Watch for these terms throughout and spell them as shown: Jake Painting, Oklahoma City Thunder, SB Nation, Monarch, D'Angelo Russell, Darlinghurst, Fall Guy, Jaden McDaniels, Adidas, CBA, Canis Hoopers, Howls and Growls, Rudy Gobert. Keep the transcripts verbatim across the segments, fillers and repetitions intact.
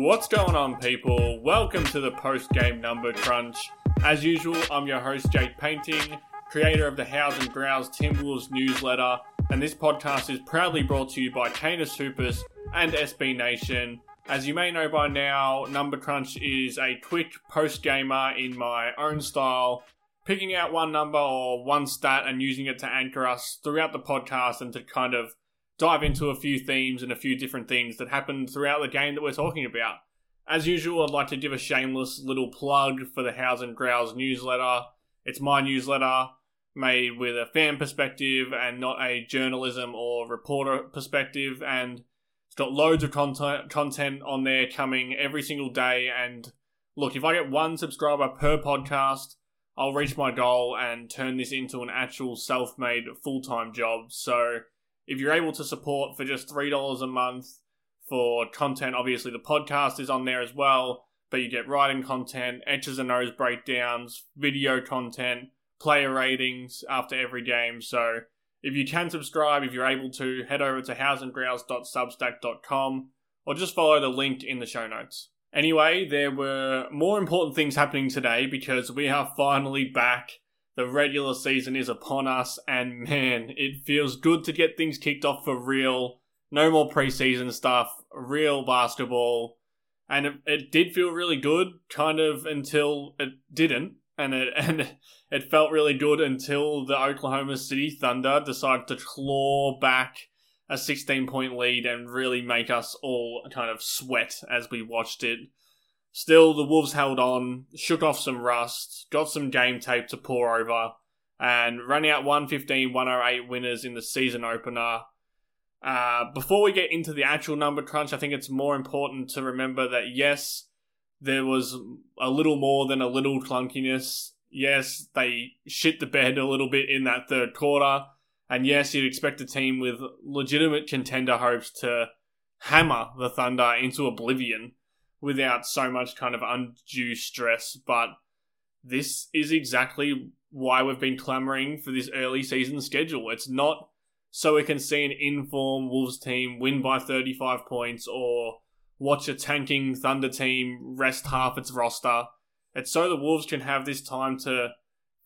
What's going on, people? Welcome to the post-game number crunch. As usual, I'm your host, Jake Painting, creator of the Howls and Growls Timberwolves newsletter, and this podcast is proudly brought to you by Canis Hoopers and S B Nation. As you may know by now, number crunch is a quick post-gamer in my own style, picking out one number or one stat and using it to anchor us throughout the podcast and to kind of dive into a few themes and a few different things that happened throughout the game that we're talking about. As usual, I'd like to give a shameless little plug for the Howls and Growls newsletter. It's my newsletter made with a fan perspective and not a journalism or reporter perspective, and it's got loads of content content on there coming every single day. And look, if I get one subscriber per podcast, I'll reach my goal and turn this into an actual self-made full-time job. So if you're able to support for just three dollars a month for content, obviously the podcast is on there as well, but you get writing content, X's and O's breakdowns, video content, player ratings after every game. So if you can subscribe, if you're able to, head over to howls and growls dot substack dot com or just follow the link in the show notes. Anyway, there were more important things happening today because we are finally back. The regular season is upon us, and man, it feels good to get things kicked off for real. No more preseason stuff, real basketball. And it, it did feel really good, kind of, until it didn't. And it, and it felt really good until the Oklahoma City Thunder decided to claw back a sixteen-point lead and really make us all kind of sweat as we watched it. Still, the Wolves held on, shook off some rust, got some game tape to pour over, and ran out one fifteen to one oh eight winners in the season opener. Uh, before we get into the actual number crunch, I think it's more important to remember that, yes, there was a little more than a little clunkiness. Yes, they shit the bed a little bit in that third quarter. And yes, you'd expect a team with legitimate contender hopes to hammer the Thunder into oblivion without so much kind of undue stress, but this is exactly why we've been clamoring for this early season schedule. It's not so we can see an in-form Wolves team win by thirty-five points or watch a tanking Thunder team rest half its roster. It's so the Wolves can have this time to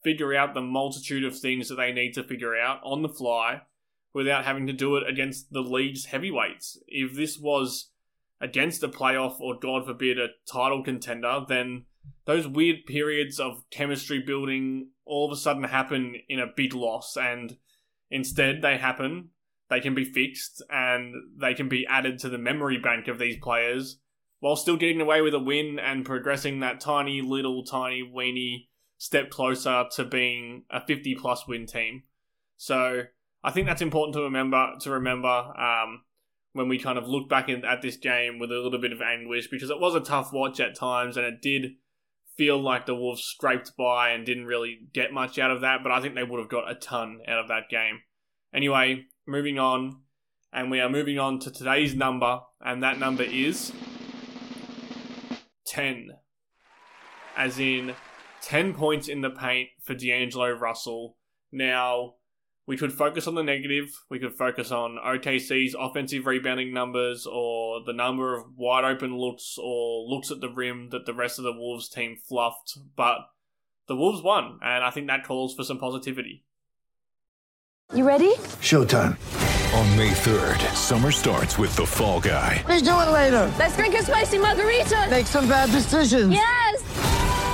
figure out the multitude of things that they need to figure out on the fly without having to do it against the league's heavyweights. If this was against a playoff or, God forbid, a title contender, then those weird periods of chemistry building all of a sudden happen in a big loss, and instead they happen, they can be fixed, and they can be added to the memory bank of these players while still getting away with a win and progressing that tiny little tiny weenie step closer to being a fifty plus win team. So I think that's important to remember, to remember, um, when we kind of look back in, at this game with a little bit of anguish, because it was a tough watch at times and it did feel like the Wolves scraped by and didn't really get much out of that, but I think they would have got a ton out of that game. Anyway, moving on, and we are moving on to today's number, and that number is ten. As in, ten points in the paint for D'Angelo Russell. Now, we could focus on the negative, we could focus on O K C's offensive rebounding numbers or the number of wide open looks or looks at the rim that the rest of the Wolves team fluffed, but the Wolves won, and I think that calls for some positivity. You ready? Showtime. On May third, summer starts with the Fall Guy. Let's do it later. Let's drink a spicy margarita. Make some bad decisions. Yes!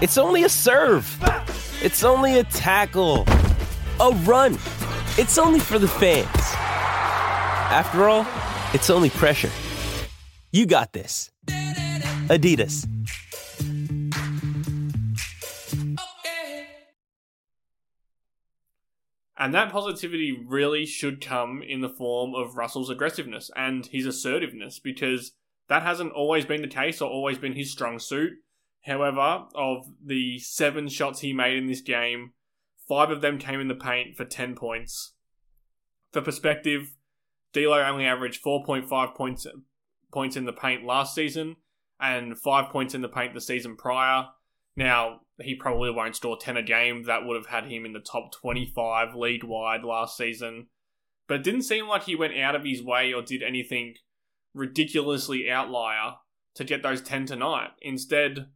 It's only a serve. It's only a tackle. A run. It's only for the fans. After all, it's only pressure. You got this. Adidas. And that positivity really should come in the form of Russell's aggressiveness and his assertiveness, because that hasn't always been the case or always been his strong suit. However, of the seven shots he made in this game, five of them came in the paint for ten points. For perspective, D'Lo only averaged four point five points points in the paint last season and five points in the paint the season prior. Now, he probably won't score ten a game. That would have had him in the top twenty-five league-wide last season. But it didn't seem like he went out of his way or did anything ridiculously outlier to get those ten tonight. Instead,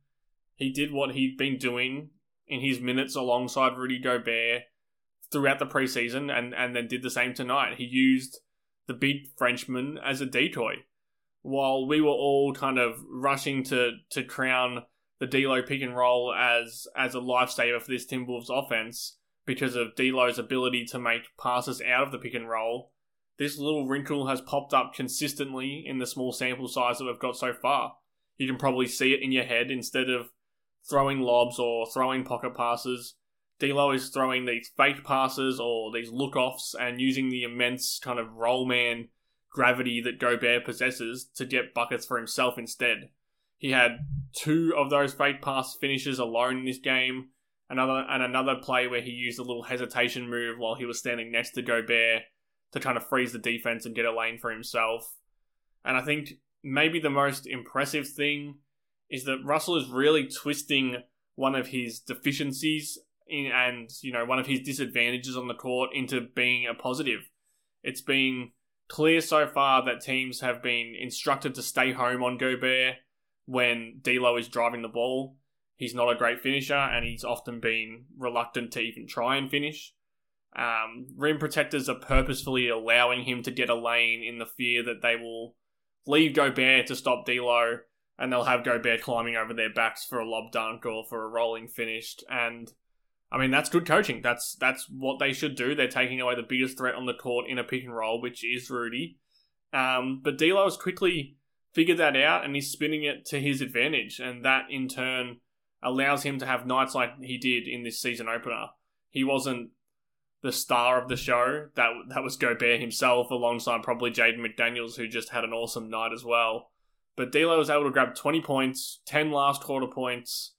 he did what he'd been doing in his minutes alongside Rudy Gobert throughout the preseason and, and then did the same tonight. He used the big Frenchman as a decoy. While we were all kind of rushing to, to crown the D'Lo pick and roll as, as a lifesaver for this Timberwolves offense because of D'Lo's ability to make passes out of the pick and roll, this little wrinkle has popped up consistently in the small sample size that we've got so far. You can probably see it in your head. Instead of throwing lobs or throwing pocket passes, D'Lo is throwing these fake passes or these look-offs and using the immense kind of roll-man gravity that Gobert possesses to get buckets for himself instead. He had two of those fake pass finishes alone in this game, another and another play where he used a little hesitation move while he was standing next to Gobert to kind of freeze the defense and get a lane for himself. And I think maybe the most impressive thing is that Russell is really twisting one of his deficiencies in, and, you know, one of his disadvantages on the court into being a positive. It's been clear so far that teams have been instructed to stay home on Gobert when D'Lo is driving the ball. He's not a great finisher, and he's often been reluctant to even try and finish. Um, rim protectors are purposefully allowing him to get a lane in the fear that they will leave Gobert to stop D'Lo, and they'll have Gobert climbing over their backs for a lob dunk or for a rolling finish. And, I mean, that's good coaching. That's that's what they should do. They're taking away the biggest threat on the court in a pick and roll, which is Rudy. Um, but D'Lo has quickly figured that out, and he's spinning it to his advantage. And that, in turn, allows him to have nights like he did in this season opener. He wasn't the star of the show. That that was Gobert himself, alongside probably Jaden McDaniels, who just had an awesome night as well. But D'Lo was able to grab twenty points, ten last quarter points,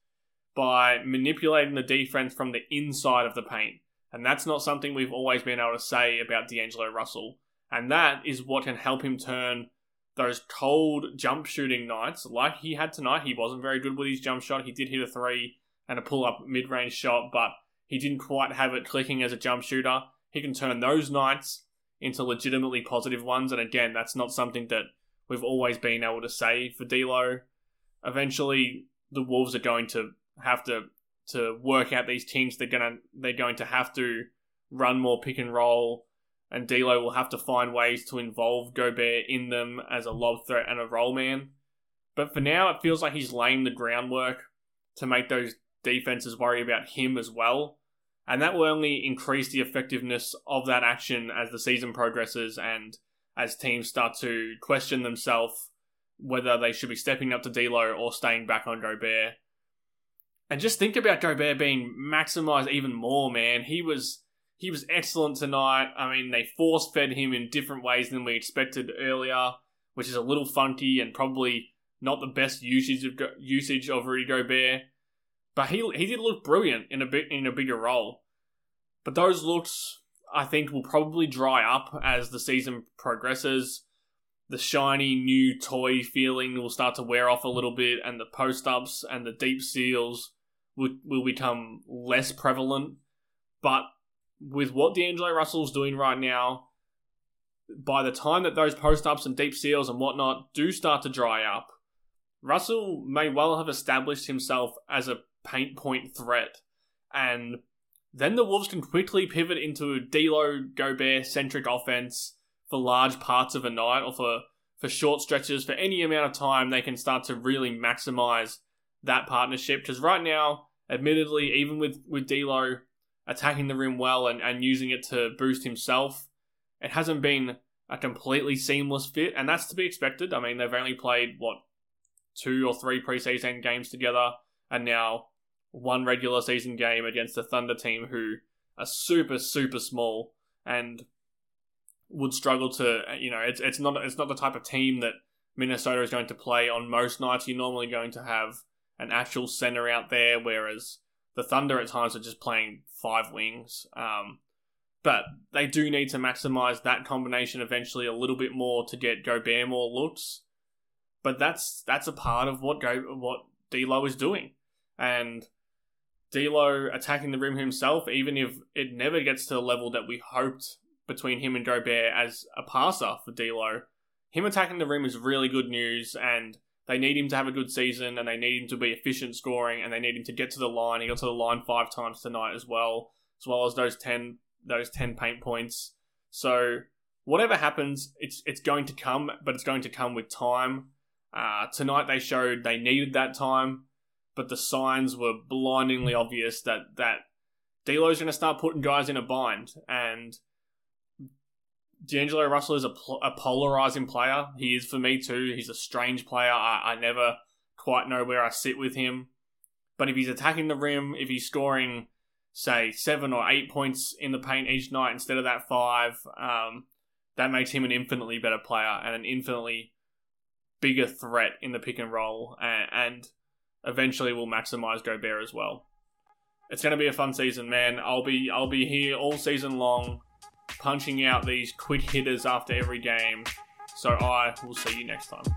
by manipulating the defense from the inside of the paint. And that's not something we've always been able to say about D'Angelo Russell. And that is what can help him turn those cold jump shooting nights, like he had tonight. He wasn't very good with his jump shot. He did hit a three and a pull-up mid-range shot, but he didn't quite have it clicking as a jump shooter. He can turn those nights into legitimately positive ones. And again, that's not something that we've always been able to say for D'Lo. Eventually, the Wolves are going to have to to work out these teams. They're gonna they're going to have to run more pick and roll, and D'Lo will have to find ways to involve Gobert in them as a lob threat and a roll man. But for now, it feels like he's laying the groundwork to make those defenses worry about him as well, and that will only increase the effectiveness of that action as the season progresses and as teams start to question themselves whether they should be stepping up to D'Lo or staying back on Gobert. And just think about Gobert being maximized even more, man. He was he was excellent tonight. I mean, they force-fed him in different ways than we expected earlier, which is a little funky and probably not the best usage of usage of Rudy Gobert. But he he did look brilliant in a bit in a bigger role. But those looks, I think, will probably dry up as the season progresses. The shiny new toy feeling will start to wear off a little bit, and the post-ups and the deep seals will, will become less prevalent. But with what D'Angelo Russell's doing right now, by the time that those post-ups and deep seals and whatnot do start to dry up, Russell may well have established himself as a paint point threat. And then the Wolves can quickly pivot into a D'Lo Gobert-centric offense for large parts of a night, or for, for short stretches. For any amount of time, they can start to really maximize that partnership. Because right now, admittedly, even with, with D'Lo attacking the rim well and, and using it to boost himself, it hasn't been a completely seamless fit, and that's to be expected. I mean, they've only played, what, two or three preseason games together, and now one regular season game against the Thunder team, who are super, super small and would struggle to, you know, it's it's not it's not the type of team that Minnesota is going to play on most nights. You're normally going to have an actual center out there, whereas the Thunder at times are just playing five wings. Um, but they do need to maximize that combination eventually a little bit more to get Gobert more looks. But that's that's a part of what Go, what D'Lo is doing, and D'Lo attacking the rim himself, even if it never gets to the level that we hoped between him and Gobert as a passer for D'Lo, him attacking the rim is really good news, and they need him to have a good season, and they need him to be efficient scoring, and they need him to get to the line. He got to the line five times tonight as well, as well as those ten those ten paint points. So whatever happens, it's it's going to come, but it's going to come with time. Uh, tonight they showed they needed that time, but the signs were blindingly obvious that that D'Lo's going to start putting guys in a bind, and D'Angelo Russell is a, pl- a polarizing player. He is for me too. He's a strange player. I, I never quite know where I sit with him. But if he's attacking the rim, if he's scoring, say, seven or eight points in the paint each night instead of that five, um, that makes him an infinitely better player and an infinitely bigger threat in the pick and roll, and, and eventually will maximize Gobert as well. It's going to be a fun season, man. I'll be I'll be here all season long, punching out these quick hitters after every game. So I will see you next time.